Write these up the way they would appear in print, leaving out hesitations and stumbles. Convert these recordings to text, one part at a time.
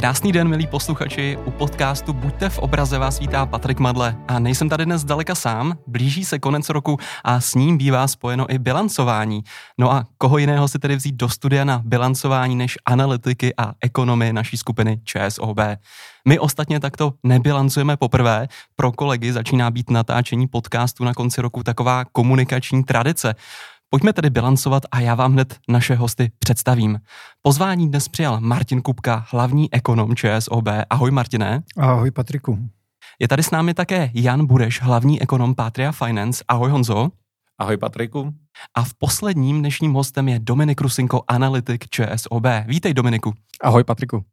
Krásný den, milí posluchači, u podcastu Buďte v obraze vás vítá Patrik Madle a nejsem tady dnes zdaleka sám, blíží se konec roku a s ním bývá spojeno i bilancování. No a koho jiného si tedy vzít do studia na bilancování než analytiky a ekonomy naší skupiny ČSOB. My ostatně takto nebilancujeme poprvé, pro kolegy začíná být natáčení podcastu na konci roku taková komunikační tradice. Pojďme tedy bilancovat a já vám hned naše hosty představím. Pozvání dnes přijal Martin Kupka, hlavní ekonom ČSOB. Ahoj Martine. Ahoj Patriku. Je tady s námi také Jan Bureš, hlavní ekonom Patria Finance. Ahoj Honzo. Ahoj Patriku. A v posledním dnešním hostem je Dominik Rusinko, analytik ČSOB. Vítej Dominiku. Ahoj Patriku.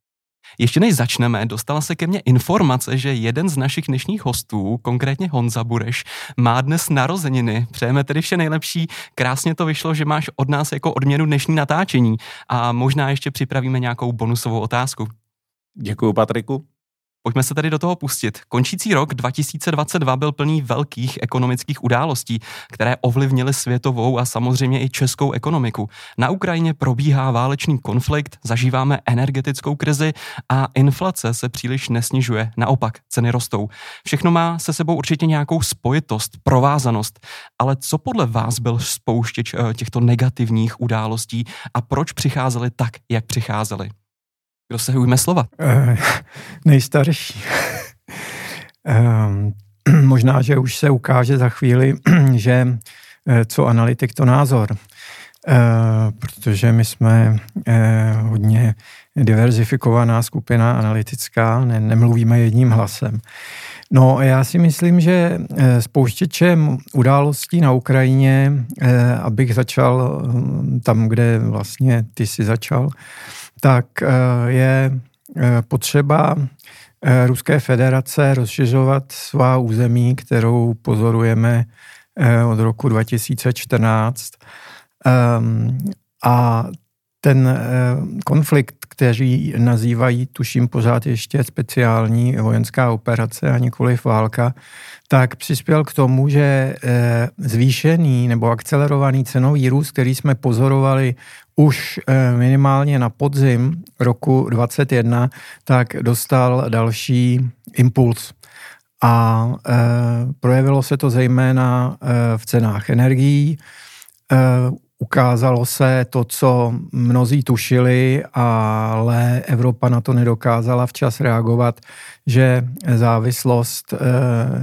Ještě než začneme, dostala se ke mně informace, že jeden z našich dnešních hostů, konkrétně Honza Bureš, má dnes narozeniny. Přejeme tedy vše nejlepší. Krásně to vyšlo, že máš od nás jako odměnu dnešní natáčení a možná ještě připravíme nějakou bonusovou otázku. Děkuju, Patriku. Pojďme se tady do toho pustit. Končící rok 2022 byl plný velkých ekonomických událostí, které ovlivnily světovou a samozřejmě i českou ekonomiku. Na Ukrajině probíhá válečný konflikt, zažíváme energetickou krizi a inflace se příliš nesnižuje, naopak ceny rostou. Všechno má se sebou určitě nějakou spojitost, provázanost. Ale co podle vás byl spouštěč těchto negativních událostí a proč přicházely tak, jak přicházely? Kdo se ujme slova? Nejstarší. Možná, že už se ukáže za chvíli, že co analytik, to názor. Protože my jsme hodně diverzifikovaná skupina analytická, nemluvíme jedním hlasem. No já si myslím, že spouštěčem událostí na Ukrajině, abych začal tam, kde vlastně ty jsi začal, tak je potřeba Ruské federace rozšiřovat svá území, kterou pozorujeme od roku 2014. A ten konflikt, který nazývají, tuším pořád ještě speciální vojenská operace a nikoliv válka, tak přispěl k tomu, že zvýšený nebo akcelerovaný cenový růst, který jsme pozorovali už minimálně na podzim roku 2021, tak dostal další impuls. A projevilo se to zejména v cenách energií. Ukázalo se to, co mnozí tušili, ale Evropa na to nedokázala včas reagovat, že závislost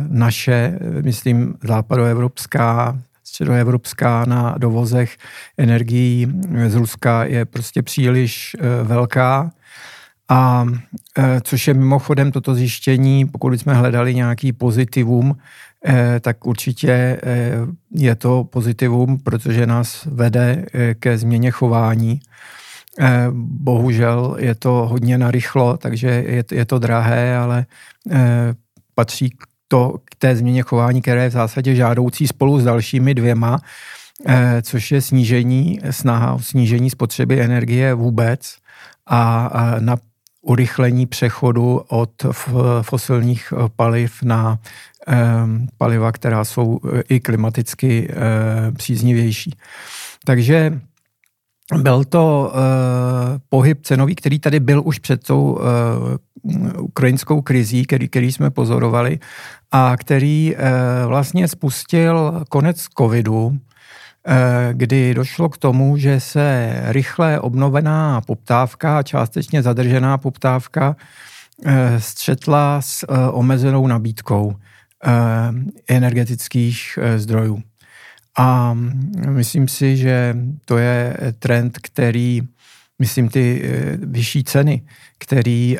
naše, myslím západoevropská, středoevropská na dovozech energií z Ruska je prostě příliš velká. A což je mimochodem toto zjištění, pokud jsme hledali nějaký pozitivum, tak určitě je to pozitivum, protože nás vede ke změně chování. Bohužel je to hodně narychlo, takže je to drahé, ale patří to k té změně chování, která je v zásadě žádoucí spolu s dalšími dvěma, což je snaha o snížení spotřeby energie vůbec a na urychlení přechodu od fosilních paliv na paliva, která jsou i klimaticky příznivější. Takže byl to pohyb cenový, který tady byl už před tou ukrajinskou krizí, který jsme pozorovali a který vlastně spustil konec covidu, kdy došlo k tomu, že se rychle obnovená poptávka, částečně zadržená poptávka, střetla s omezenou nabídkou energetických zdrojů. A myslím si, že to je trend, který, myslím ty vyšší ceny, který,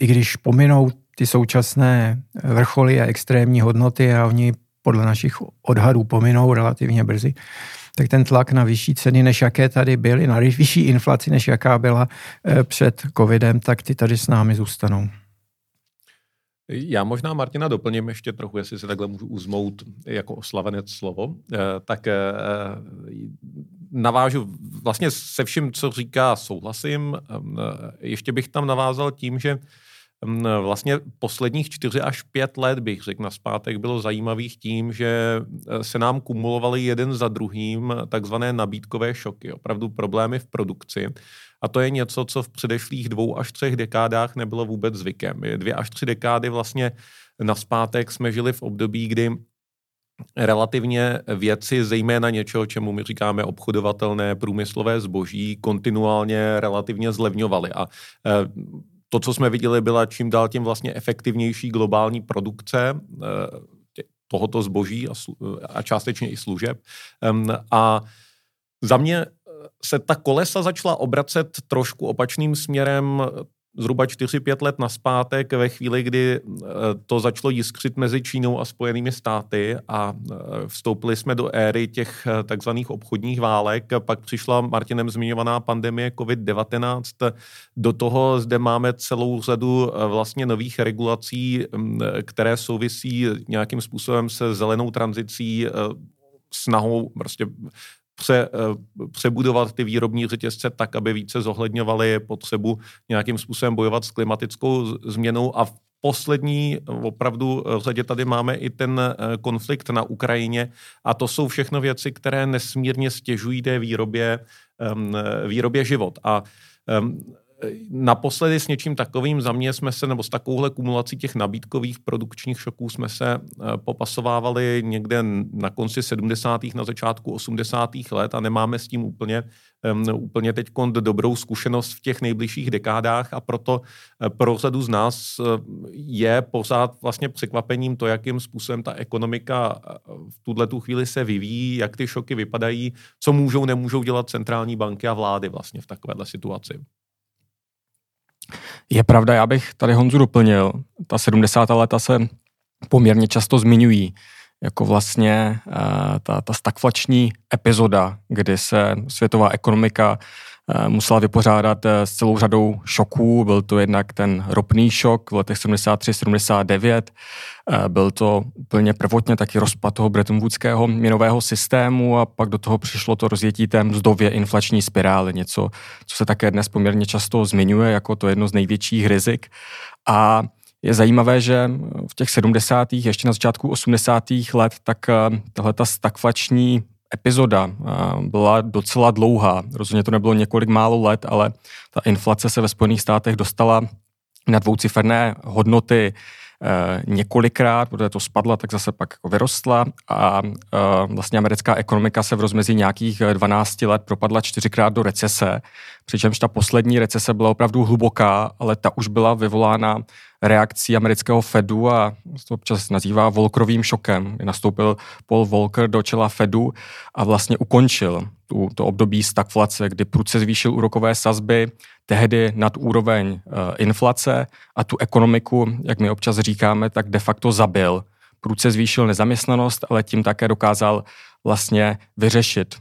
i když pominou ty současné vrcholy a extrémní hodnoty a oni podle našich odhadů pominou relativně brzy, tak ten tlak na vyšší ceny, než jaké tady byly, na vyšší inflaci, než jaká byla před covidem, tak ty tady s námi zůstanou. Já možná Martina doplním ještě trochu, jestli se takhle můžu uzmout jako oslavenec slovo, tak navážu vlastně se vším, co říká, souhlasím. Ještě bych tam navázal tím, že Vlastně posledních 4 až 5 let, bych řekl, nazpátek bylo zajímavých tím, že se nám kumulovaly jeden za druhým takzvané nabídkové šoky, opravdu problémy v produkci. A to je něco, co v předešlých 2 až 3 dekádách nebylo vůbec zvykem. 2 až 3 dekády vlastně nazpátek jsme žili v období, kdy relativně věci, zejména něčeho, čemu my říkáme obchodovatelné průmyslové zboží, kontinuálně relativně zlevňovaly. A to, co jsme viděli, byla čím dál tím vlastně efektivnější globální produkce tohoto zboží a částečně i služeb. A za mě se ta kolesa začala obracet trošku opačným směrem zhruba 4-5 let nazpátek ve chvíli, kdy to začalo jiskřit mezi Čínou a Spojenými státy a vstoupili jsme do éry těch takzvaných obchodních válek. Pak přišla Martinem zmiňovaná pandemie COVID-19. Do toho zde máme celou řadu vlastně nových regulací, které souvisí nějakým způsobem se zelenou tranzicí, snahou prostě přebudovat ty výrobní řetězce tak, aby více zohledňovaly potřebu nějakým způsobem bojovat s klimatickou změnou. A v poslední opravdu řadě tady máme i ten konflikt na Ukrajině a to jsou všechno věci, které nesmírně stěžují té výrobě život. A naposledy s něčím takovým za mě jsme se, nebo s takovouhle kumulací těch nabídkových produkčních šoků jsme se popasovávali někde na konci 70. na začátku 80. let a nemáme s tím úplně teď dobrou zkušenost v těch nejbližších dekádách a proto pro řadu z nás je pořád vlastně překvapením to, jakým způsobem ta ekonomika v tuhletu chvíli se vyvíjí, jak ty šoky vypadají, co můžou, nemůžou dělat centrální banky a vlády vlastně v takovéhle situaci. Je pravda, já bych tady Honzu doplnil. Ta 70. léta se poměrně často zmiňují jako vlastně ta stagflační epizoda, kdy se světová ekonomika musela vypořádat s celou řadou šoků. Byl to jednak ten ropný šok v letech 73-79, byl to úplně prvotně taky rozpad toho Bretton-Woodského měnového systému a pak do toho přišlo to rozjetí té mzdově inflační spirály, něco, co se také dnes poměrně často zmiňuje jako to jedno z největších rizik. A je zajímavé, že v těch 70. ještě na začátku 80. let, tak tahleta stagflační epizoda byla docela dlouhá. Rozhodně to nebylo několik málo let, ale ta inflace se ve Spojených státech dostala na dvouciferné hodnoty několikrát, protože to spadla, tak zase pak jako vyrostla a vlastně americká ekonomika se v rozmezí nějakých 12 let propadla 4krát do recese, přičemž ta poslední recese byla opravdu hluboká, ale ta už byla vyvolána reakcí amerického Fedu a to občas nazývá Volckerovým šokem, kdy nastoupil Paul Volcker do čela Fedu a vlastně ukončil to období stagflace, kdy prudce zvýšil úrokové sazby, tehdy nad úroveň inflace a tu ekonomiku, jak my občas říkáme, tak de facto zabil. Prudce zvýšil nezaměstnanost, ale tím také dokázal vlastně vyřešit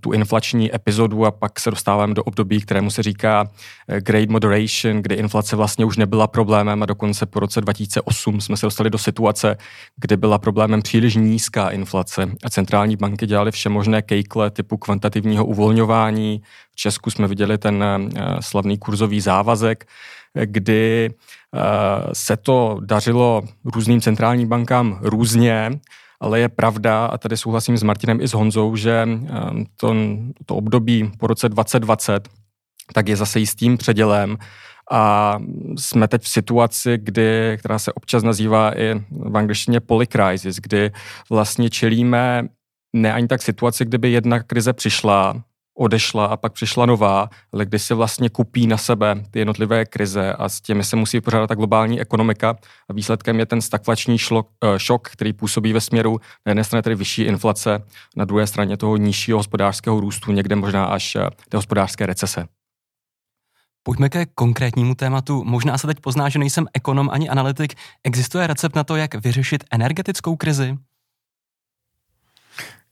tu inflační epizodu a pak se dostáváme do období, kterému se říká Great Moderation, kdy inflace vlastně už nebyla problémem a dokonce po roce 2008 jsme se dostali do situace, kdy byla problémem příliš nízká inflace a centrální banky dělaly všemožné kejkle typu kvantitativního uvolňování. V Česku jsme viděli ten slavný kurzový závazek, kdy se to dařilo různým centrálním bankám různě, ale je pravda, a tady souhlasím s Martinem i s Honzou, že to období po roce 2020 tak je zase jistým předělem a jsme teď v situaci, která se občas nazývá i v angličtině polycrisis, kdy vlastně čelíme ne ani tak situaci, kdyby jedna krize přišla, odešla a pak přišla nová, ale kdy se vlastně kupí na sebe ty jednotlivé krize a s těmi se musí vypořádat ta globální ekonomika a výsledkem je ten stagflační šok, který působí ve směru na jedné straně tedy vyšší inflace, na druhé straně toho nižšího hospodářského růstu, někde možná až té hospodářské recese. Pojďme ke konkrétnímu tématu. Možná se teď pozná, že nejsem ekonom ani analytik. Existuje recept na to, jak vyřešit energetickou krizi?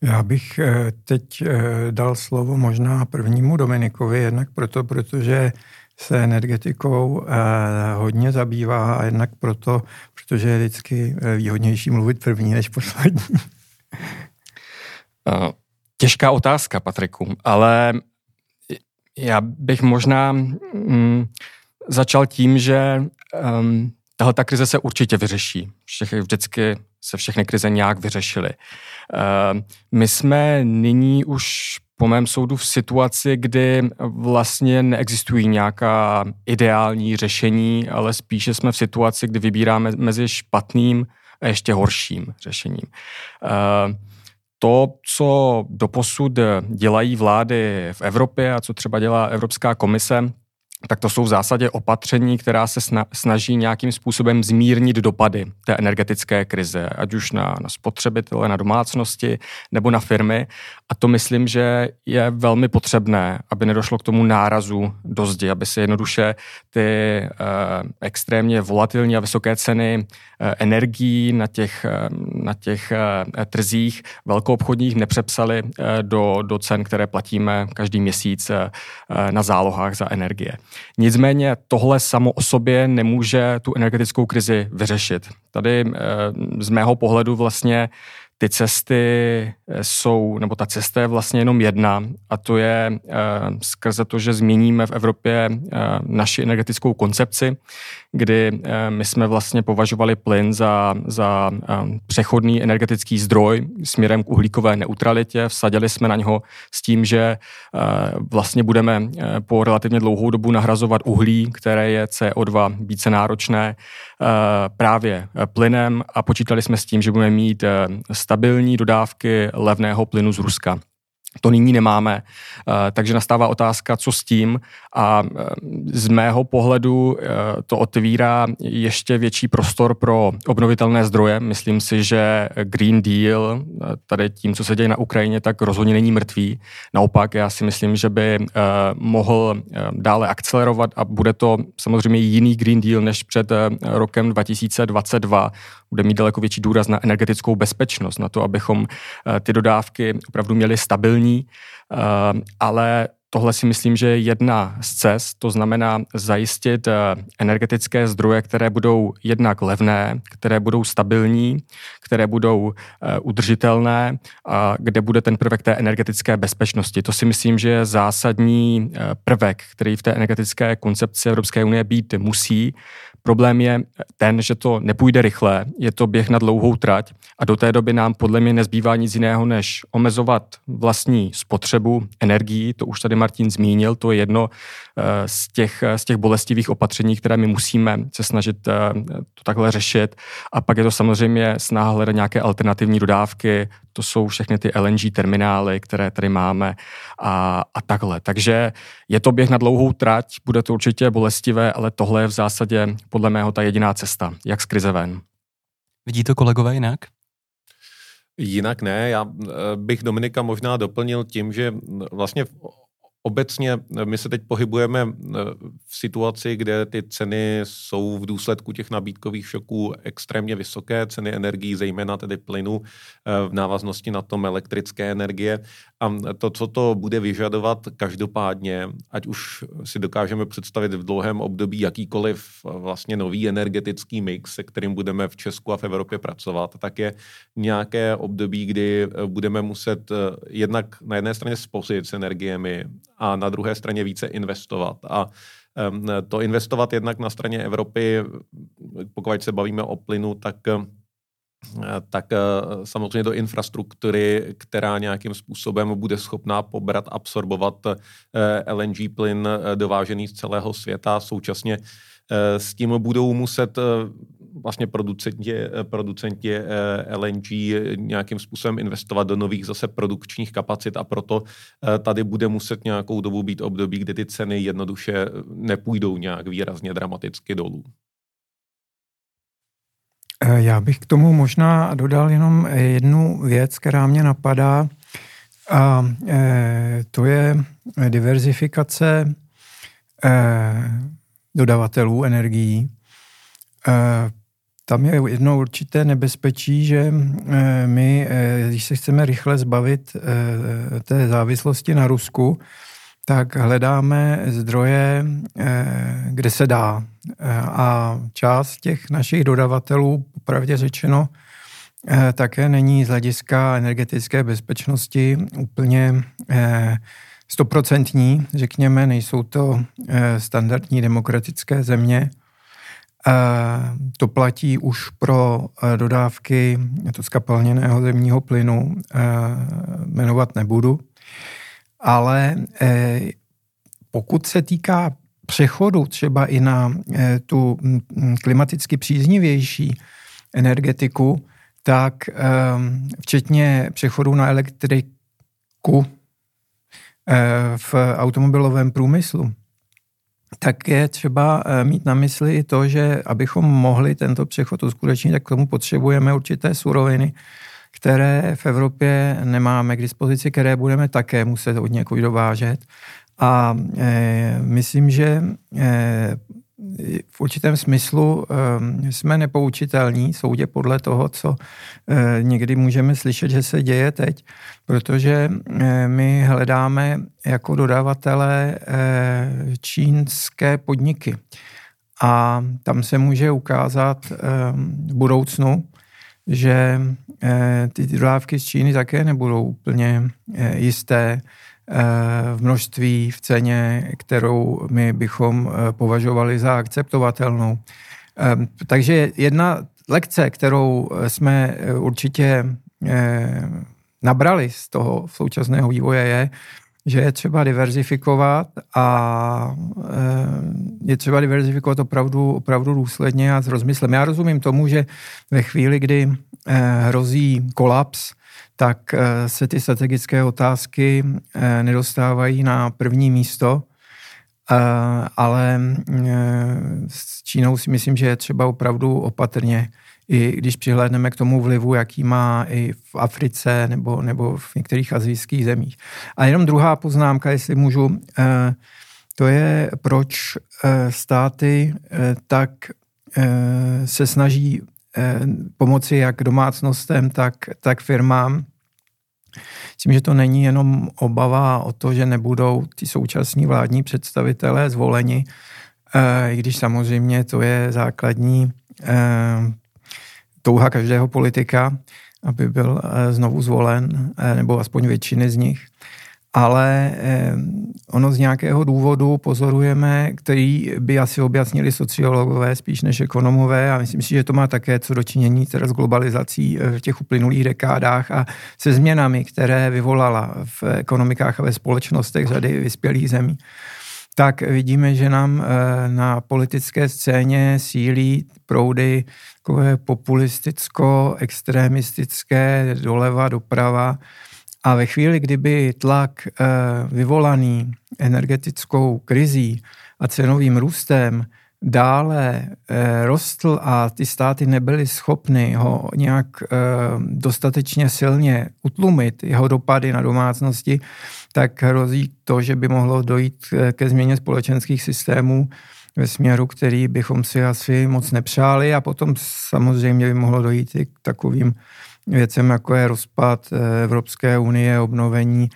Já bych teď dal slovo možná prvnímu Dominikovi, jednak proto, protože se energetikou hodně zabývá a jednak proto, protože je vždycky výhodnější mluvit první než poslední. Těžká otázka, Patriku, ale já bych možná začal tím, že tahle ta krize se určitě vyřeší. Vždycky se všechny krize nějak vyřešily. My jsme nyní už po mém soudu v situaci, kdy vlastně neexistují nějaká ideální řešení, ale spíše jsme v situaci, kdy vybíráme mezi špatným a ještě horším řešením. To, co doposud dělají vlády v Evropě a co třeba dělá Evropská komise, tak to jsou v zásadě opatření, která se snaží nějakým způsobem zmírnit dopady té energetické krize, ať už na spotřebitele, na domácnosti nebo na firmy. A to myslím, že je velmi potřebné, aby nedošlo k tomu nárazu do zdi, aby se jednoduše ty extrémně volatilní a vysoké ceny energií na těch trzích velkoobchodních nepřepsaly do cen, které platíme každý měsíc na zálohách za energie. Nicméně tohle samo o sobě nemůže tu energetickou krizi vyřešit. Tady z mého pohledu vlastně ty cesty jsou, nebo ta cesta je vlastně jenom jedna, a to je skrze to, že změníme v Evropě naši energetickou koncepci, kdy my jsme vlastně považovali plyn za přechodný energetický zdroj směrem k uhlíkové neutralitě. Vsadili jsme na něho s tím, že vlastně budeme po relativně dlouhou dobu nahrazovat uhlí, které je CO2 více náročné, právě plynem, a počítali jsme s tím, že budeme mít stabilní dodávky levného plynu z Ruska. To nyní nemáme, takže nastává otázka, co s tím, a z mého pohledu to otevírá ještě větší prostor pro obnovitelné zdroje. Myslím si, že Green Deal, tady tím, co se děje na Ukrajině, tak rozhodně není mrtvý. Naopak, já si myslím, že by mohl dále akcelerovat, a bude to samozřejmě jiný Green Deal než před rokem 2022. Bude mít daleko větší důraz na energetickou bezpečnost, na to, abychom ty dodávky opravdu měli stabilní, ale tohle si myslím, že je jedna z cest, to znamená zajistit energetické zdroje, které budou jednak levné, které budou stabilní, které budou udržitelné a kde bude ten prvek té energetické bezpečnosti. To si myslím, že je zásadní prvek, který v té energetické koncepci Evropské unie být musí. Problém je ten, že to nepůjde rychle, je to běh na dlouhou trať a do té doby nám podle mě nezbývá nic jiného, než omezovat vlastní spotřebu energií, to už tady Martin zmínil, to je jedno z těch bolestivých opatření, které my musíme se snažit to takhle řešit, a pak je to samozřejmě snaha hledat nějaké alternativní dodávky, to jsou všechny ty LNG terminály, které tady máme a takhle. Takže je to běh na dlouhou trať, bude to určitě bolestivé, ale tohle je v zásadě podle mého ta jediná cesta, jak z krize ven. Vidí to kolegové jinak? Jinak ne, já bych Dominika možná doplnil tím, že vlastně obecně my se teď pohybujeme v situaci, kde ty ceny jsou v důsledku těch nabídkových šoků extrémně vysoké, ceny energií, zejména tedy plynu, v návaznosti na tom elektrické energie. A to, co to bude vyžadovat každopádně, ať už si dokážeme představit v dlouhém období jakýkoliv vlastně nový energetický mix, se kterým budeme v Česku a v Evropě pracovat, tak je nějaké období, kdy budeme muset jednak na jedné straně spořit s energiemi a na druhé straně více investovat. A to investovat jednak na straně Evropy, pokud se bavíme o plynu, tak samozřejmě do infrastruktury, která nějakým způsobem bude schopná pobrat, absorbovat LNG plyn dovážený z celého světa. Současně s tím budou muset vlastně producenti LNG nějakým způsobem investovat do nových zase produkčních kapacit, a proto tady bude muset nějakou dobu být období, kdy ty ceny jednoduše nepůjdou nějak výrazně dramaticky dolů. Já bych k tomu možná dodal jenom jednu věc, která mě napadá, a to je diverzifikace dodavatelů energií. Tam je jedno určité nebezpečí, že my, když se chceme rychle zbavit té závislosti na Rusku, tak hledáme zdroje, kde se dá. A část těch našich dodavatelů, popravdě řečeno, také není z hlediska energetické bezpečnosti úplně stoprocentní, řekněme, nejsou to standardní demokratické země. To platí už pro dodávky to skapalněného zemního plynu, jmenovat nebudu, ale pokud se týká přechodu třeba i na tu klimaticky příznivější energetiku, tak včetně přechodu na elektriku v automobilovém průmyslu, tak je třeba mít na mysli i to, že abychom mohli tento přechod uskutečnit, tak k tomu potřebujeme určité suroviny, které v Evropě nemáme k dispozici, které budeme také muset od někud dovážet. A myslím, že v určitém smyslu jsme nepoučitelní, soudě podle toho, co někdy můžeme slyšet, že se děje teď, protože my hledáme jako dodavatele čínské podniky. A tam se může ukázat v budoucnu, že ty dodávky z Číny také nebudou úplně jisté v množství, v ceně, kterou my bychom považovali za akceptovatelnou. Takže jedna lekce, kterou jsme určitě nabrali z toho současného vývoje, je, že je třeba diverzifikovat a je třeba diverzifikovat opravdu důsledně a s rozmyslem. Já rozumím tomu, že ve chvíli, kdy hrozí kolaps, tak se ty strategické otázky nedostávají na první místo, ale s Čínou si myslím, že je třeba opravdu opatrně, i když přihlédneme k tomu vlivu, jaký má i v Africe nebo v některých asijských zemích. A jenom druhá poznámka, jestli můžu, to je, proč státy tak se snaží pomoci jak domácnostem, tak firmám. Myslím, že to není jenom obava o to, že nebudou ty současní vládní představitelé zvoleni, i když samozřejmě to je základní touha každého politika, aby byl znovu zvolen, nebo aspoň většiny z nich. Ale ono z nějakého důvodu pozorujeme, který by asi objasnili sociologové spíš než ekonomové, a myslím si, že to má také co dočinění teda s globalizací v těch uplynulých dekádách a se změnami, které vyvolala v ekonomikách a ve společnostech řady vyspělých zemí. Tak vidíme, že nám na politické scéně sílí proudy takové populisticko-extremistické doleva, doprava. A ve chvíli, kdyby tlak vyvolaný energetickou krizí a cenovým růstem dále rostl a ty státy nebyly schopny ho nějak dostatečně silně utlumit, jeho dopady na domácnosti, tak hrozí to, že by mohlo dojít ke změně společenských systémů ve směru, který bychom si asi moc nepřáli, a potom samozřejmě by mohlo dojít i k takovým věcem, jako je rozpad Evropské unie, obnovení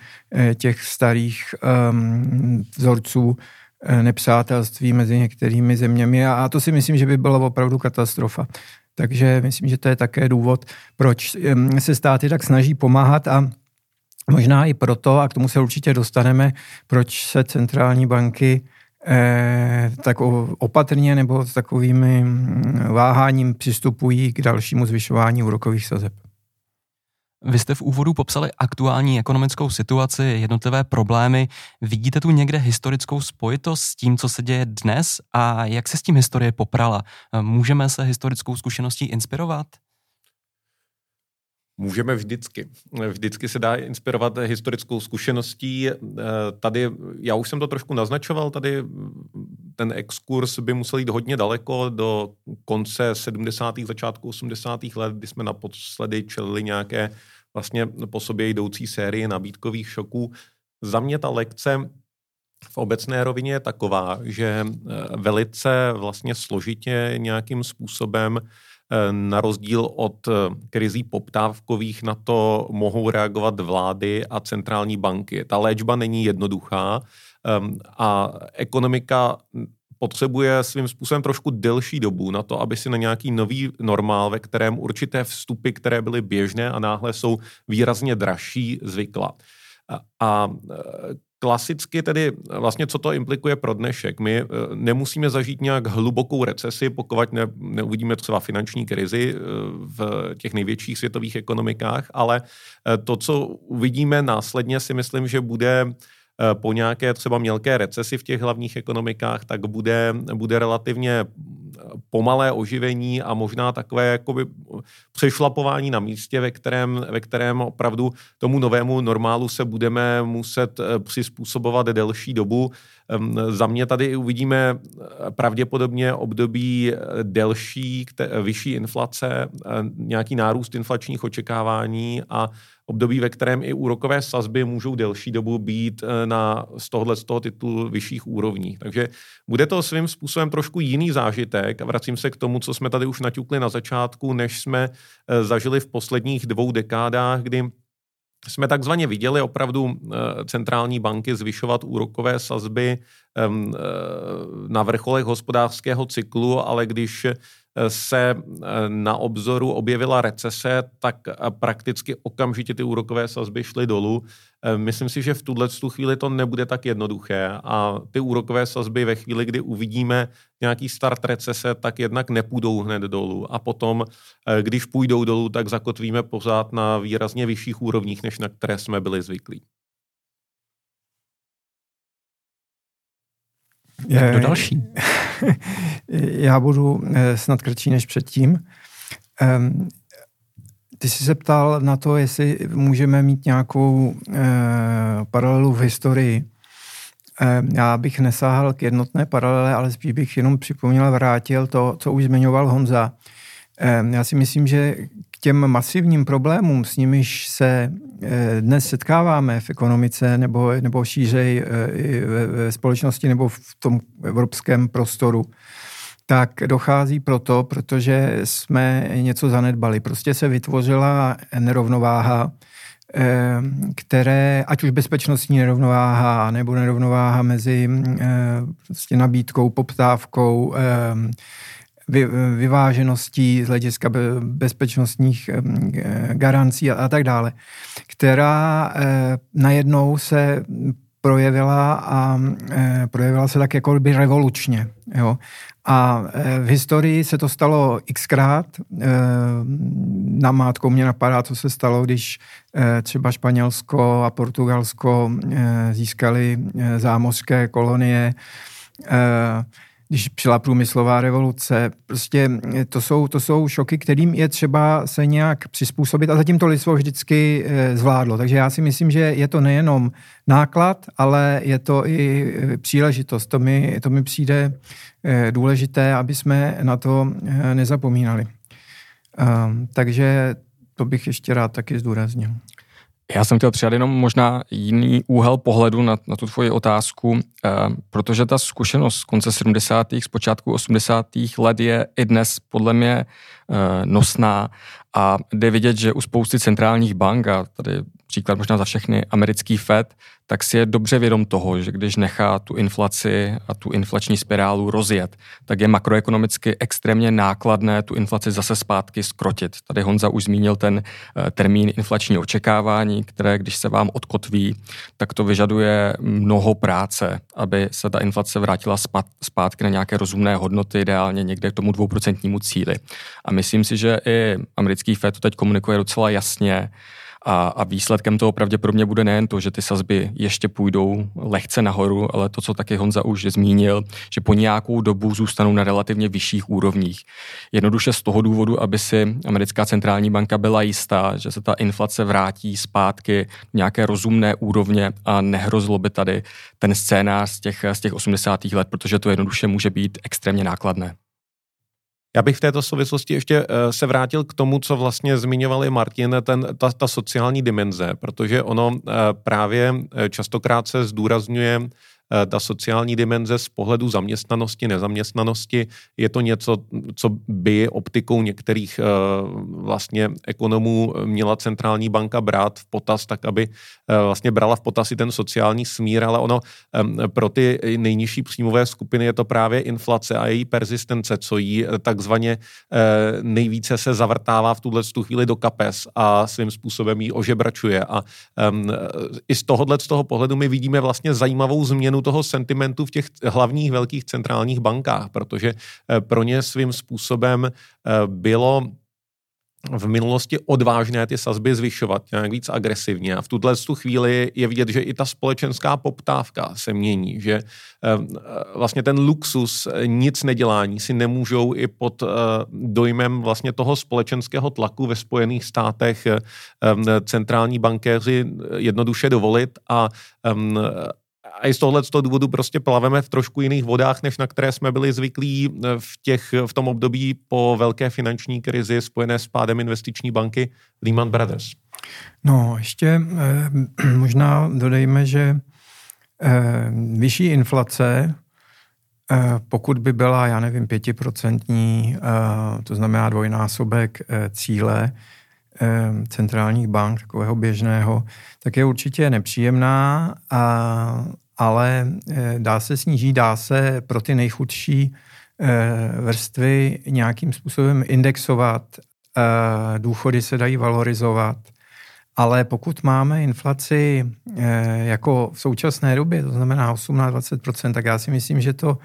těch starých vzorců nepřátelství mezi některými zeměmi, a to si myslím, že by byla opravdu katastrofa. Takže myslím, že to je také důvod, proč se státy tak snaží pomáhat, a možná i proto, a k tomu se určitě dostaneme, proč se centrální banky tak opatrně nebo s takovými váháním přistupují k dalšímu zvyšování úrokových sazeb. Vy jste v úvodu popsali aktuální ekonomickou situaci, jednotlivé problémy. Vidíte tu někde historickou spojitost s tím, co se děje dnes, a jak se s tím historie poprala? Můžeme se historickou zkušeností inspirovat? Můžeme vždycky. Vždycky se dá inspirovat historickou zkušeností. Tady, já už jsem to trošku naznačoval, tady ten exkurs by musel jít hodně daleko do konce 70. začátku 80. let, kdy jsme naposledy čelili nějaké vlastně po sobě jdoucí série nabídkových šoků. Za mě ta lekce v obecné rovině je taková, že velice vlastně složitě nějakým způsobem, na rozdíl od krizí poptávkových, na to mohou reagovat vlády a centrální banky. Ta léčba není jednoduchá a ekonomika potřebuje svým způsobem trošku delší dobu na to, aby si na nějaký nový normál, ve kterém určité vstupy, které byly běžné a náhle jsou výrazně dražší, zvykla. A Klasicky tedy vlastně, co to implikuje pro dnešek. My nemusíme zažít nějak hlubokou recesi, pokud neuvidíme třeba finanční krizi v těch největších světových ekonomikách, ale to, co uvidíme následně, si myslím, že bude po nějaké třeba mělké recesi v těch hlavních ekonomikách, tak bude relativně pomalé oživení a možná takové jakoby přešlapování na místě, ve kterém opravdu tomu novému normálu se budeme muset přizpůsobovat delší dobu. Za mě tady uvidíme pravděpodobně období delší, vyšší inflace, nějaký nárůst inflačních očekávání a období, ve kterém i úrokové sazby můžou delší dobu být z toho titulu vyšších úrovní. Takže bude to svým způsobem trošku jiný zážitek a vracím se k tomu, co jsme tady už naťukli na začátku, než jsme zažili v posledních 2 dekádách, kdy jsme takzvaně viděli opravdu centrální banky zvyšovat úrokové sazby na vrcholech hospodářského cyklu, ale když se na obzoru objevila recese, tak prakticky okamžitě ty úrokové sazby šly dolů. Myslím si, že v tuto chvíli to nebude tak jednoduché a ty úrokové sazby ve chvíli, kdy uvidíme nějaký start recese, tak jednak nepůjdou hned dolů a potom, když půjdou dolů, tak zakotvíme pořád na výrazně vyšších úrovních, než na které jsme byli zvyklí. Kdo další? Já budu snad kratší než předtím. Ty jsi se ptal na to, jestli můžeme mít nějakou paralelu v historii. Já bych nesáhl k jednotné paralele, ale spíš bych jenom připomněl, vrátil to, co už zmiňoval Honza. Já si myslím, že k těm masivním problémům, s nimiž se dnes setkáváme v ekonomice nebo šířej ve společnosti nebo v tom evropském prostoru, tak dochází proto, protože jsme něco zanedbali. Prostě se vytvořila nerovnováha, které, ať už bezpečnostní nerovnováha, nebo nerovnováha mezi prostě nabídkou, poptávkou, vyvážeností z hlediska bezpečnostních garancí a tak dále, která najednou se projevila a projevila se tak jako by revolučně. Jo? A v historii se to stalo xkrát. Namátkou mě napadá, co se stalo, když třeba Španělsko a Portugalsko získali zámořské kolonie, když přišla průmyslová revoluce. Prostě to jsou šoky, kterým je třeba se nějak přizpůsobit a zatím to lidstvo vždycky zvládlo. Takže já si myslím, že je to nejenom náklad, ale je to i příležitost. To mi přijde důležité, aby jsme na to nezapomínali. Takže to bych ještě rád taky zdůraznil. Já jsem chtěl přidat jenom možná jiný úhel pohledu na tu tvoji otázku, protože ta zkušenost z konce 70. z počátku 80. let je i dnes podle mě nosná a jde vidět, že u spousty centrálních bank, a tady příklad možná za všechny americký Fed, tak si je dobře vědom toho, že když nechá tu inflaci a tu inflační spirálu rozjet, tak je makroekonomicky extrémně nákladné tu inflaci zase zpátky zkrotit. Tady Honza už zmínil ten termín inflační očekávání, které když se vám odkotví, tak to vyžaduje mnoho práce, aby se ta inflace vrátila zpátky na nějaké rozumné hodnoty, ideálně někde k tomu 2% cíli. A myslím si, že i americký Fed to teď komunikuje docela jasně, a výsledkem toho pravděpodobně bude nejen to, že ty sazby ještě půjdou lehce nahoru, ale to, co taky Honza už zmínil, že po nějakou dobu zůstanou na relativně vyšších úrovních. Jednoduše z toho důvodu, aby si americká centrální banka byla jistá, že se ta inflace vrátí zpátky nějaké rozumné úrovně a nehrozilo by tady ten scénář z těch 80. let, protože to jednoduše může být extrémně nákladné. Já bych v této souvislosti ještě se vrátil k tomu, co vlastně zmiňoval i Martin, ta sociální dimenze, protože ono právě častokrát se zdůrazňuje ta sociální dimenze z pohledu zaměstnanosti, nezaměstnanosti, je to něco, co by optikou některých vlastně ekonomů měla centrální banka brát v potaz, tak aby vlastně brala v potaz i ten sociální smír, ale ono pro ty nejnižší příjmové skupiny je to právě inflace a její persistence, co jí takzvaně nejvíce se zavrtává v tuhle chvíli do kapes a svým způsobem jí ožebračuje. A i z toho pohledu my vidíme vlastně zajímavou změnu toho sentimentu v těch hlavních velkých centrálních bankách, protože pro ně svým způsobem bylo v minulosti odvážné ty sazby zvyšovat nějak víc agresivně. A v tuhle chvíli je vidět, že i ta společenská poptávka se mění, že vlastně ten luxus nic nedělání si nemůžou i pod dojmem vlastně toho společenského tlaku ve Spojených státech centrální bankéři jednoduše dovolit a i z tohoto důvodu prostě plaveme v trošku jiných vodách, než na které jsme byli zvyklí v tom období po velké finanční krizi spojené s pádem investiční banky Lehman Brothers. No, ještě možná dodejme, že vyšší inflace, pokud by byla, 5%, to znamená dvojnásobek cíle centrálních bank, takového běžného, tak je určitě nepříjemná, ale dá se snížit, dá se pro ty nejchudší vrstvy nějakým způsobem indexovat, důchody se dají valorizovat, ale pokud máme inflaci jako v současné době, to znamená 18-20%, tak já si myslím, že to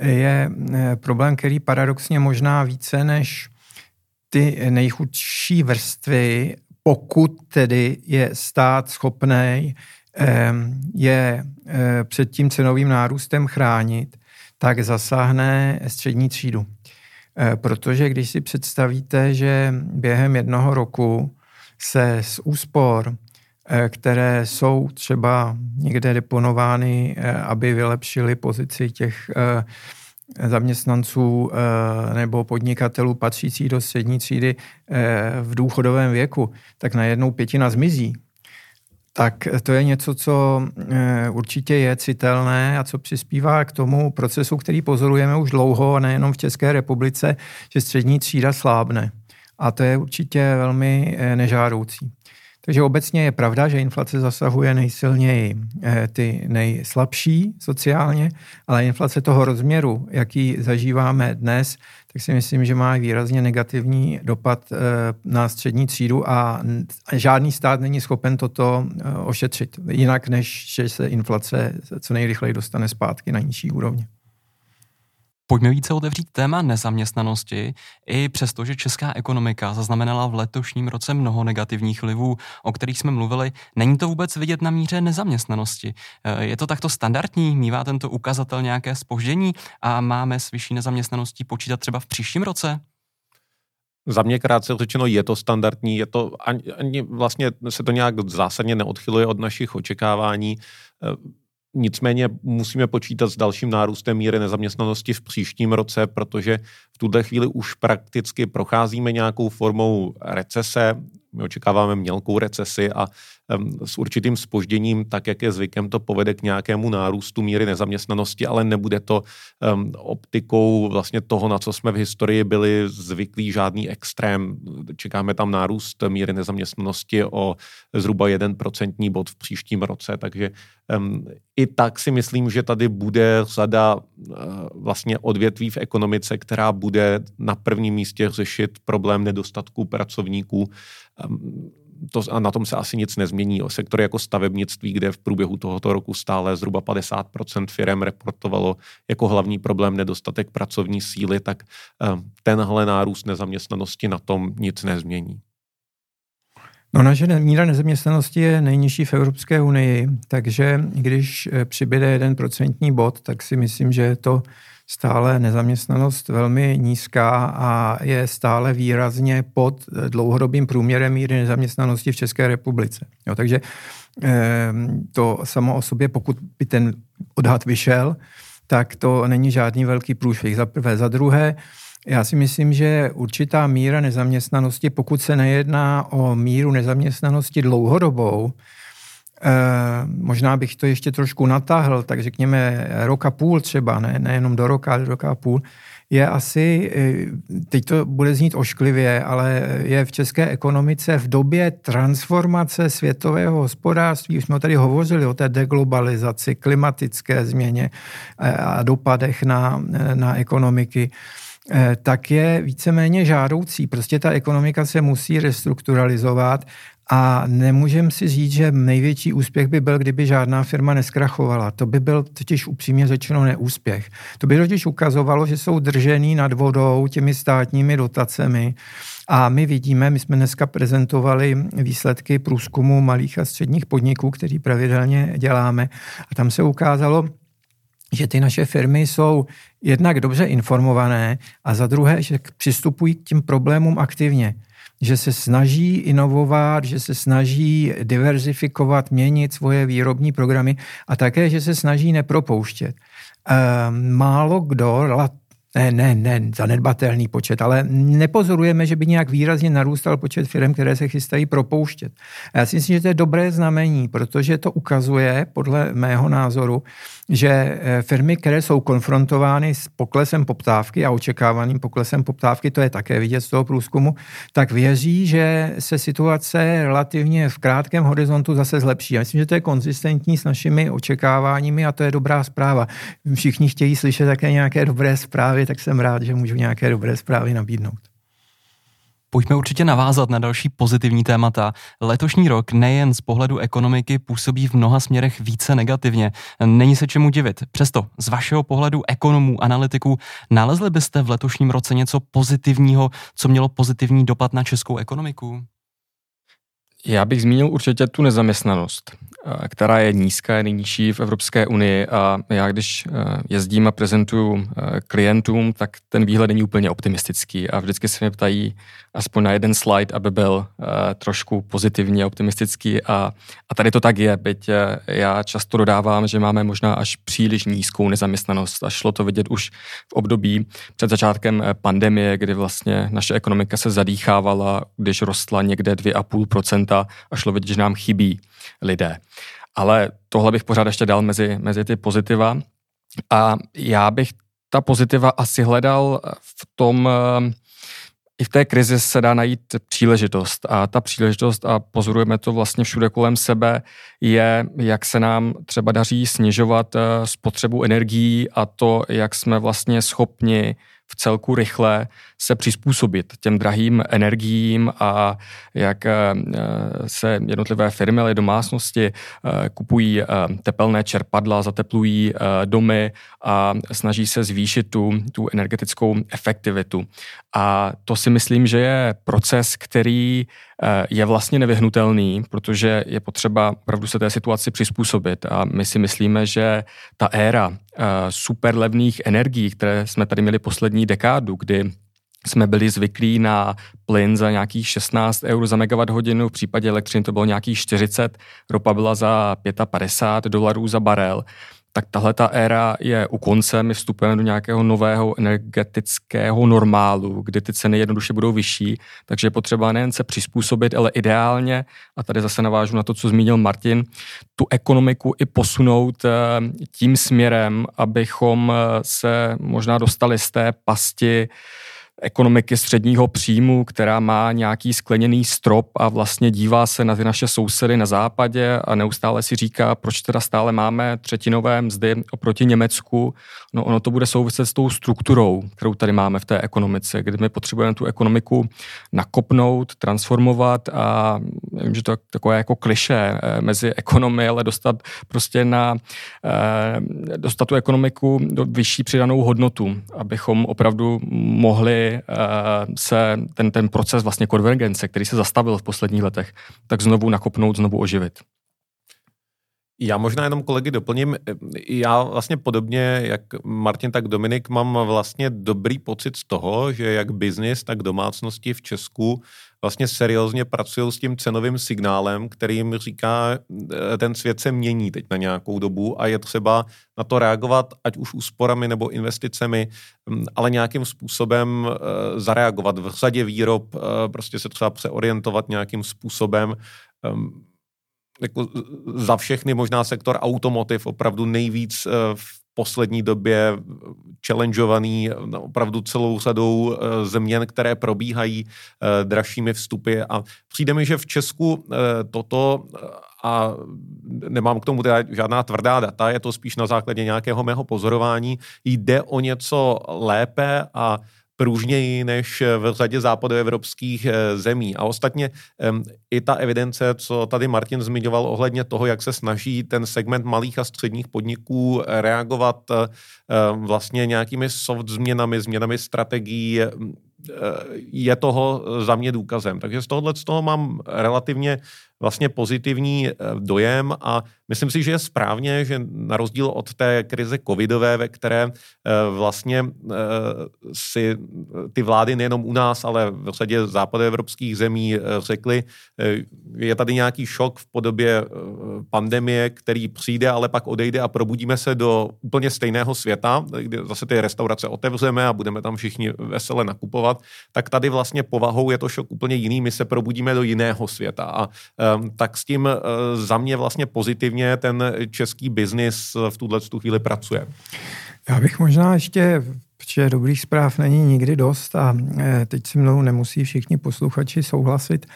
je problém, který paradoxně možná více než ty nejchudší vrstvy, pokud tedy je stát schopný je před tím cenovým nárůstem chránit, tak zasáhne střední třídu. Protože když si představíte, že během jednoho roku se z úspor, které jsou třeba někde deponovány, aby vylepšili pozici těch zaměstnanců nebo podnikatelů patřící do střední třídy v důchodovém věku, tak najednou 1/5 zmizí. Tak to je něco, co určitě je citelné a co přispívá k tomu procesu, který pozorujeme už dlouho, a nejenom v České republice, že střední třída slábne. A to je určitě velmi nežádoucí. Takže obecně je pravda, že inflace zasahuje nejsilněji ty nejslabší sociálně, ale inflace toho rozměru, jaký zažíváme dnes, tak si myslím, že má výrazně negativní dopad na střední třídu a žádný stát není schopen toto ošetřit, jinak než že se inflace co nejrychleji dostane zpátky na nižší úrovně. Pojďme více otevřít téma nezaměstnanosti. I přesto, že česká ekonomika zaznamenala v letošním roce mnoho negativních vlivů, o kterých jsme mluvili, není to vůbec vidět na míře nezaměstnanosti. Je to takto standardní? Mívá tento ukazatel nějaké zpoždění a máme s vyšší nezaměstnaností počítat třeba v příštím roce? Za mě krátce řečeno, je to standardní, je to ani vlastně se to nějak zásadně neodchyluje od našich očekávání. Nicméně musíme počítat s dalším nárůstem míry nezaměstnanosti v příštím roce, protože v tuhle chvíli už prakticky procházíme nějakou formou recese. My očekáváme mělkou recesi a s určitým zpožděním, tak jak je zvykem, to povede k nějakému nárůstu míry nezaměstnanosti, ale nebude to optikou vlastně toho, na co jsme v historii byli zvyklí, žádný extrém. Čekáme tam nárůst míry nezaměstnanosti o zhruba 1% bod v příštím roce, takže i tak si myslím, že tady bude řada vlastně odvětví v ekonomice, která bude na prvním místě řešit problém nedostatku pracovníků. A na tom se asi nic nezmění. Sektory jako stavebnictví, kde v průběhu tohoto roku stále zhruba 50% firem reportovalo jako hlavní problém nedostatek pracovní síly, tak tenhle nárůst nezaměstnanosti na tom nic nezmění. No, naše míra nezaměstnanosti je nejnižší v Evropské unii, takže když přibyde 1% bod, tak si myslím, že je to stále nezaměstnanost velmi nízká a je stále výrazně pod dlouhodobým průměrem míry nezaměstnanosti v České republice. Jo, takže to samo o sobě, pokud by ten odhad vyšel, tak to není žádný velký průšvih. Za prvé. Za druhé, já si myslím, že určitá míra nezaměstnanosti, pokud se nejedná o míru nezaměstnanosti dlouhodobou, Možná bych to ještě trošku natáhl, tak řekněme rok a půl třeba, nejenom do roka, ale roka a půl, je asi, teď to bude znít ošklivě, ale je v české ekonomice v době transformace světového hospodářství, už jsme tady hovořili o té deglobalizaci, klimatické změně a dopadech na ekonomiky, tak je víceméně žádoucí. Prostě ta ekonomika se musí restrukturalizovat a nemůžeme si říct, že největší úspěch by byl, kdyby žádná firma neskrachovala. To by byl totiž upřímně řečeno neúspěch. To by totiž ukazovalo, že jsou držený nad vodou těmi státními dotacemi. A my vidíme, my jsme dneska prezentovali výsledky průzkumu malých a středních podniků, který pravidelně děláme. A tam se ukázalo, že ty naše firmy jsou jednak dobře informované a za druhé, že přistupují k těm problémům aktivně. Že se snaží inovovat, že se snaží diverzifikovat, měnit svoje výrobní programy a také, že se snaží nepropouštět. Málo kdo, ne, zanedbatelný počet, ale nepozorujeme, že by nějak výrazně narůstal počet firm, které se chystají propouštět. A já si myslím, že to je dobré znamení, protože to ukazuje, podle mého názoru, že firmy, které jsou konfrontovány s poklesem poptávky a očekávaným poklesem poptávky, to je také vidět z toho průzkumu, tak věří, že se situace relativně v krátkém horizontu zase zlepší. Já myslím, že to je konzistentní s našimi očekáváními a to je dobrá zpráva. Všichni chtějí slyšet také nějaké dobré zprávy, tak jsem rád, že můžu nějaké dobré zprávy nabídnout. Pojďme určitě navázat na další pozitivní témata. Letošní rok nejen z pohledu ekonomiky působí v mnoha směrech více negativně. Není se čemu divit. Přesto z vašeho pohledu ekonomů, analytiků, nalezli byste v letošním roce něco pozitivního, co mělo pozitivní dopad na českou ekonomiku? Já bych zmínil určitě tu nezaměstnanost, která je nízká, nejnižší v Evropské unii a já, když jezdím a prezentuju klientům, tak ten výhled není úplně optimistický a vždycky se mě ptají aspoň na jeden slide, aby byl trošku pozitivně optimistický a tady to tak je, byť já často dodávám, že máme možná až příliš nízkou nezaměstnanost a šlo to vidět už v období před začátkem pandemie, kdy vlastně naše ekonomika se zadýchávala, když rostla někde 2,5% a šlo vidět, že nám chybí lidé. Ale tohle bych pořád ještě dal mezi ty pozitiva a já bych ta pozitiva asi hledal v tom, i v té krizi se dá najít příležitost a ta příležitost, a pozorujeme to vlastně všude kolem sebe, je, jak se nám třeba daří snižovat spotřebu energií a to, jak jsme vlastně schopni v celku rychle se přizpůsobit těm drahým energiím a jak se jednotlivé firmy, ale domácnosti kupují tepelné čerpadla, zateplují domy a snaží se zvýšit tu energetickou efektivitu. A to si myslím, že je proces, který je vlastně nevyhnutelný, protože je potřeba opravdu se té situaci přizpůsobit a my si myslíme, že ta éra super levných energií, které jsme tady měli poslední dekádu, kdy jsme byli zvyklí na plyn za nějakých 16 eur za megawatt hodinu, v případě elektřiny to bylo nějakých 40, ropa byla za $55 za barel, tak tahle ta éra je u konce, my vstupujeme do nějakého nového energetického normálu, kdy ty ceny jednoduše budou vyšší, takže je potřeba nejen se přizpůsobit, ale ideálně, a tady zase navážu na to, co zmínil Martin, tu ekonomiku i posunout tím směrem, abychom se možná dostali z té pasti ekonomiky středního příjmu, která má nějaký skleněný strop a vlastně dívá se na ty naše sousedy na západě a neustále si říká, proč teda stále máme třetinové mzdy oproti Německu. No ono to bude souviset s tou strukturou, kterou tady máme v té ekonomice, kdy my potřebujeme tu ekonomiku nakopnout, transformovat a vím, že to je takové jako klišé mezi ekonomy, ale dostat prostě dostat tu ekonomiku do vyšší přidanou hodnotu, abychom opravdu mohli se ten proces vlastně konvergence, který se zastavil v posledních letech, tak znovu nakopnout, znovu oživit. Já možná jenom kolegy doplním. Já vlastně podobně, jak Martin, tak Dominik, mám vlastně dobrý pocit z toho, že jak biznis, tak domácnosti v Česku vlastně seriózně pracují s tím cenovým signálem, kterým říká, ten svět se mění teď na nějakou dobu a je třeba na to reagovat, ať už úsporami nebo investicemi, ale nějakým způsobem zareagovat v řadě výrob, prostě se třeba přeorientovat nějakým způsobem. jako za všechny možná sektor automotiv opravdu nejvíc v poslední době challengeovaný opravdu celou řadou změn, které probíhají dražšími vstupy. A přijde mi, že v Česku toto, a nemám k tomu teda žádná tvrdá data, je to spíš na základě nějakého mého pozorování, jde o něco lépe a pružněji než v řadě západoevropských zemí. A ostatně i ta evidence, co tady Martin zmiňoval ohledně toho, jak se snaží ten segment malých a středních podniků reagovat vlastně nějakými soft změnami, změnami strategií, je toho za mě důkazem. Takže z toho mám relativně vlastně pozitivní dojem a myslím si, že je správně, že na rozdíl od té krize covidové, ve které vlastně si ty vlády nejenom u nás, ale v řadě západoevropských zemí řekly, je tady nějaký šok v podobě pandemie, který přijde, ale pak odejde a probudíme se do úplně stejného světa, kde zase ty restaurace otevřeme a budeme tam všichni vesele nakupovat, tak tady vlastně povahou je to šok úplně jiný, my se probudíme do jiného světa a tak s tím za mě vlastně pozitivně ten český biznis v tuto chvíli pracuje. Já bych možná ještě, protože dobrých zpráv není nikdy dost a teď se mnou nemusí všichni posluchači souhlasit,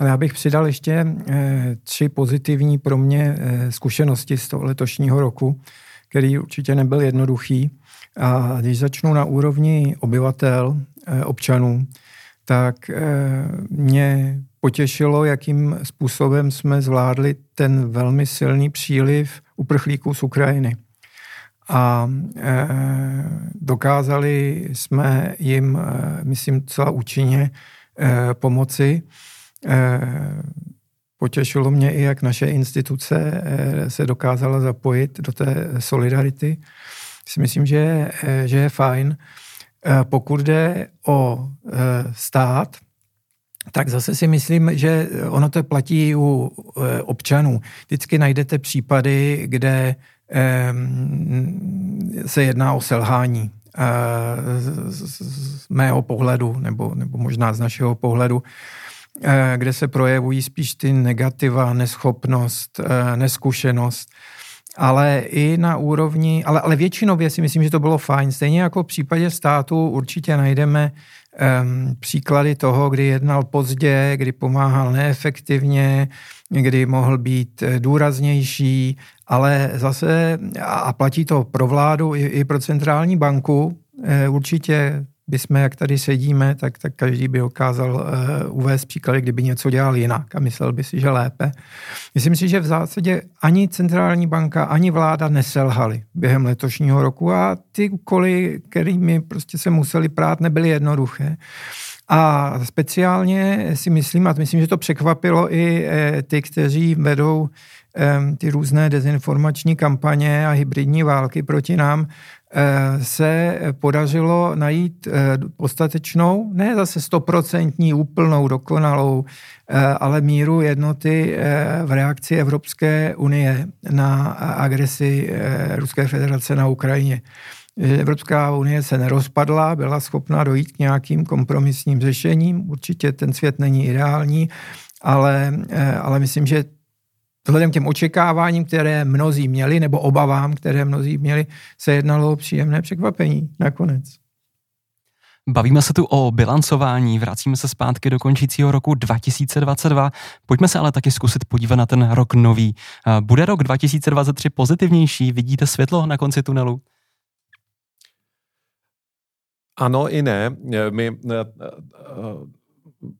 ale já bych přidal ještě 3 pozitivní pro mě zkušenosti z toho letošního roku, který určitě nebyl jednoduchý. A když začnu na úrovni obyvatel, občanů, tak mě potěšilo, jakým způsobem jsme zvládli ten velmi silný příliv uprchlíků z Ukrajiny. A dokázali jsme jim, myslím, celá účinně pomoci. Potěšilo mě i, jak naše instituce se dokázala zapojit do té solidarity. Myslím, že je fajn. Pokud jde o stát, tak zase si myslím, že ono to platí u občanů. Vždycky najdete případy, kde se jedná o selhání z mého pohledu, nebo možná z našeho pohledu, kde se projevují spíš ty negativa, neschopnost, neskušenost, ale i na úrovni, ale většinově si myslím, že to bylo fajn. Stejně jako v případě státu určitě najdeme příklady toho, kdy jednal pozdě, kdy pomáhal neefektivně, kdy mohl být důraznější, ale zase, a platí to pro vládu i pro centrální banku, určitě bychom, jak tady sedíme, tak každý by dokázal uvést příklady, kdyby něco dělal jinak a myslel by si, že lépe. Myslím si, že v zásadě ani centrální banka, ani vláda neselhaly během letošního roku a ty úkoly, kterými prostě se museli prát, nebyly jednoduché. A speciálně si myslím, a myslím, že to překvapilo i ty, kteří vedou ty různé dezinformační kampaně a hybridní války proti nám, se podařilo najít dostatečnou, ne zase 100% úplnou, dokonalou, ale míru jednoty v reakci Evropské unie na agresi Ruské federace na Ukrajině. Evropská unie se nerozpadla, byla schopná dojít k nějakým kompromisním řešením. Určitě ten svět není ideální, ale myslím, že vzhledem k těm očekáváním, které mnozí měli, nebo obavám, které mnozí měli, se jednalo o příjemné překvapení nakonec. Bavíme se tu o bilancování, vracíme se zpátky do končícího roku 2022. Pojďme se ale taky zkusit podívat na ten rok nový. Bude rok 2023 pozitivnější? Vidíte světlo na konci tunelu? Ano i ne. My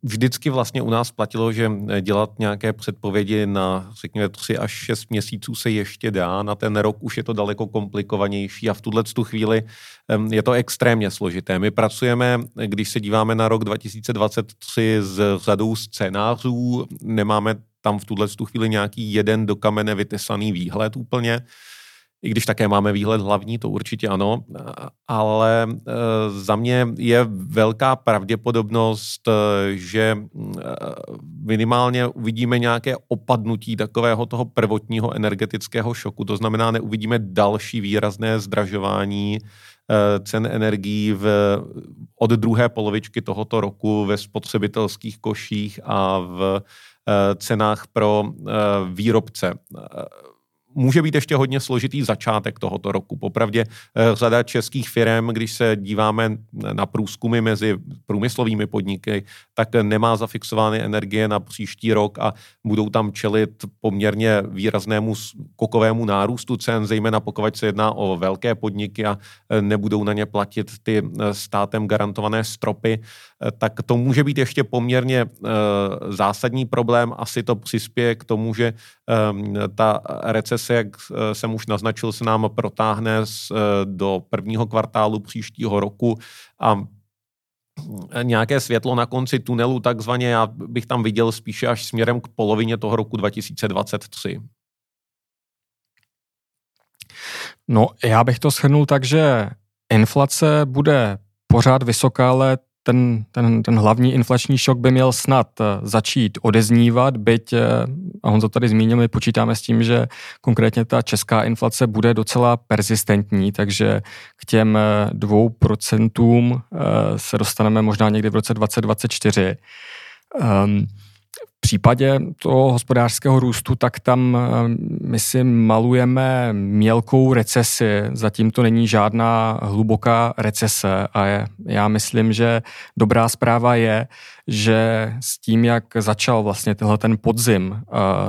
vždycky vlastně u nás platilo, že dělat nějaké předpovědi na, řekněme, 3 až 6 měsíců se ještě dá, na ten rok už je to daleko komplikovanější a v tuto chvíli je to extrémně složité. My pracujeme, když se díváme na rok 2023 s řadou scénářů, nemáme tam v tuto chvíli nějaký jeden do kamene vytesaný výhled úplně, i když také máme výhled hlavní, to určitě ano, ale za mě je velká pravděpodobnost, že minimálně uvidíme nějaké opadnutí takového toho prvotního energetického šoku, to znamená, neuvidíme další výrazné zdražování cen energií od druhé polovičky tohoto roku ve spotřebitelských koších a v cenách pro výrobce. Může být ještě hodně složitý začátek tohoto roku. Popravdě řada českých firem, když se díváme na průzkumy mezi průmyslovými podniky, tak nemá zafixovány energie na příští rok a budou tam čelit poměrně výraznému skokovému nárůstu cen, zejména pokud se jedná o velké podniky a nebudou na ně platit ty státem garantované stropy. Tak to může být ještě poměrně zásadní problém. Asi to přispěje k tomu, že ta recese, jak jsem už naznačil, se nám protáhne do prvního kvartálu příštího roku a nějaké světlo na konci tunelu takzvaně já bych tam viděl spíše až směrem k polovině toho roku 2023. No, já bych to shrnul tak, že inflace bude pořád vysoká, ale ten hlavní inflační šok by měl snad začít odeznívat, byť, a Honzo tady zmínil, my počítáme s tím, že konkrétně ta česká inflace bude docela persistentní, takže k těm 2% se dostaneme možná někdy v roce 2024. V případě toho hospodářského růstu, tak tam my si malujeme mělkou recesi. Zatím to není žádná hluboká recese a já myslím, že dobrá zpráva je, že s tím, jak začal vlastně tenhle ten podzim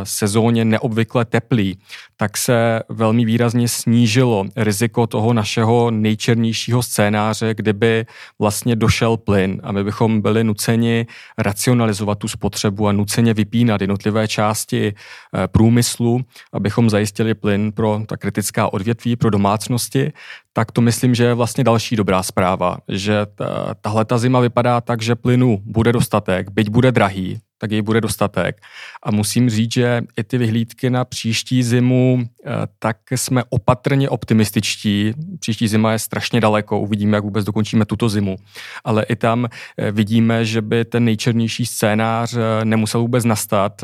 sezóně neobvykle teplý, tak se velmi výrazně snížilo riziko toho našeho nejčernějšího scénáře, kdyby vlastně došel plyn a my bychom byli nuceni racionalizovat tu spotřebu a nuceně vypínat jednotlivé části průmyslu, abychom zajistili plyn pro ta kritická odvětví, pro domácnosti, tak to myslím, že je vlastně další dobrá zpráva, že tahleta zima vypadá tak, že plynu bude dostatek, byť bude drahý, tak jej bude dostatek. A musím říct, že i ty vyhlídky na příští zimu, tak jsme opatrně optimističtí. Příští zima je strašně daleko, uvidíme, jak vůbec dokončíme tuto zimu. Ale i tam vidíme, že by ten nejčernější scénář nemusel vůbec nastat.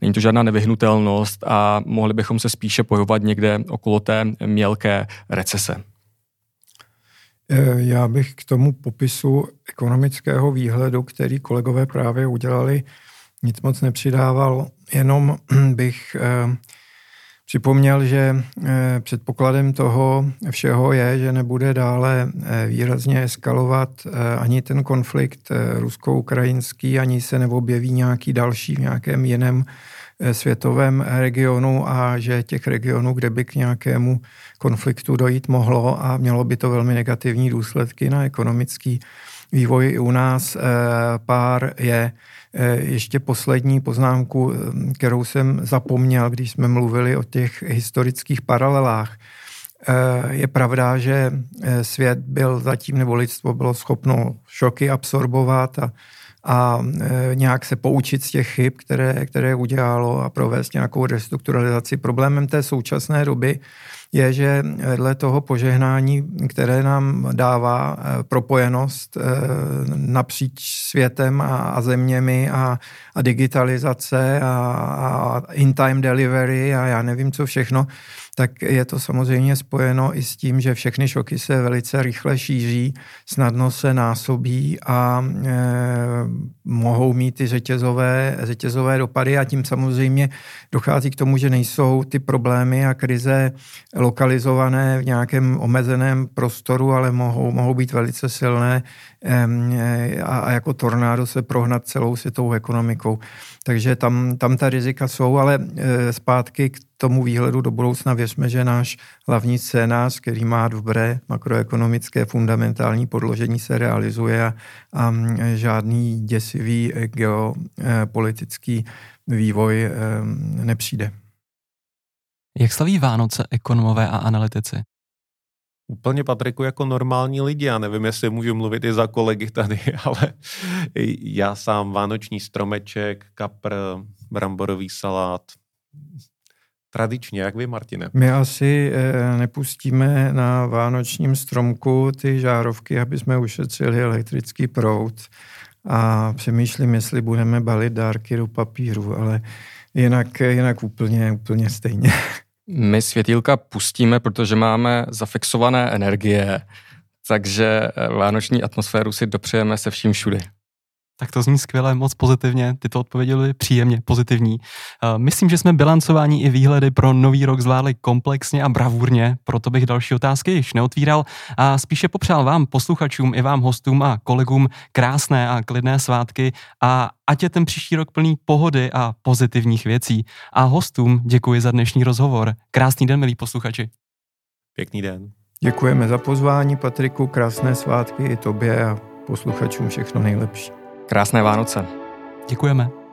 Není to žádná nevyhnutelnost a mohli bychom se spíše pohybovat někde okolo té mělké recese. Já bych k tomu popisu ekonomického výhledu, který kolegové právě udělali, nic moc nepřidával, jenom bych připomněl, že předpokladem toho všeho je, že nebude dále výrazně eskalovat ani ten konflikt rusko-ukrajinský, ani se neobjeví nějaký další v nějakém jiném světovém regionu a že těch regionů, kde by k nějakému konfliktu dojít mohlo a mělo by to velmi negativní důsledky na ekonomický vývoj u nás. Pár je. Ještě poslední poznámku, kterou jsem zapomněl, když jsme mluvili o těch historických paralelách. Je pravda, že svět byl zatím, nebo lidstvo bylo schopno šoky absorbovat a nějak se poučit z těch chyb, které udělalo a provést nějakou restrukturalizaci. Problémem té současné doby je, že vedle toho požehnání, které nám dává propojenost napříč světem a zeměmi a digitalizace a in-time delivery a já nevím, co všechno, tak je to samozřejmě spojeno i s tím, že všechny šoky se velice rychle šíří, snadno se násobí a mohou mít ty řetězové dopady a tím samozřejmě dochází k tomu, že nejsou ty problémy a krize lokalizované v nějakém omezeném prostoru, ale mohou být velice silné a jako tornádo se prohnat celou světovou ekonomikou. Takže tam ta rizika jsou, ale zpátky k tomu výhledu do budoucna věřme, že náš hlavní scénář, který má dobré makroekonomické fundamentální podložení, se realizuje a žádný děsivý geopolitický vývoj nepřijde. Jak slaví Vánoce ekonomové a analytici? Úplně, Patriku, jako normální lidi. Já nevím, jestli můžu mluvit i za kolegy tady, ale já sám vánoční stromeček, kapr, bramborový salát. Tradičně, jak vy, Martine? My asi nepustíme na vánočním stromku ty žárovky, aby jsme ušetřili elektrický proud a přemýšlím, jestli budeme balit dárky do papíru, ale jinak úplně stejně. My světýlka pustíme, protože máme zafixované energie, takže vánoční atmosféru si dopřejeme se vším všudy. Tak to zní skvěle, moc pozitivně, tyto odpovědi byly příjemně pozitivní. Myslím, že jsme bilancování i výhledy pro nový rok zvládli komplexně a bravurně, proto bych další otázky již neotvíral a spíše popřál vám, posluchačům, i vám hostům a kolegům krásné a klidné svátky a ať je ten příští rok plný pohody a pozitivních věcí. A hostům děkuji za dnešní rozhovor. Krásný den, milí posluchači. Pěkný den. Děkujeme za pozvání, Patriku, krásné svátky i tobě a posluchačům všechno nejlepší. Krásné Vánoce. Děkujeme.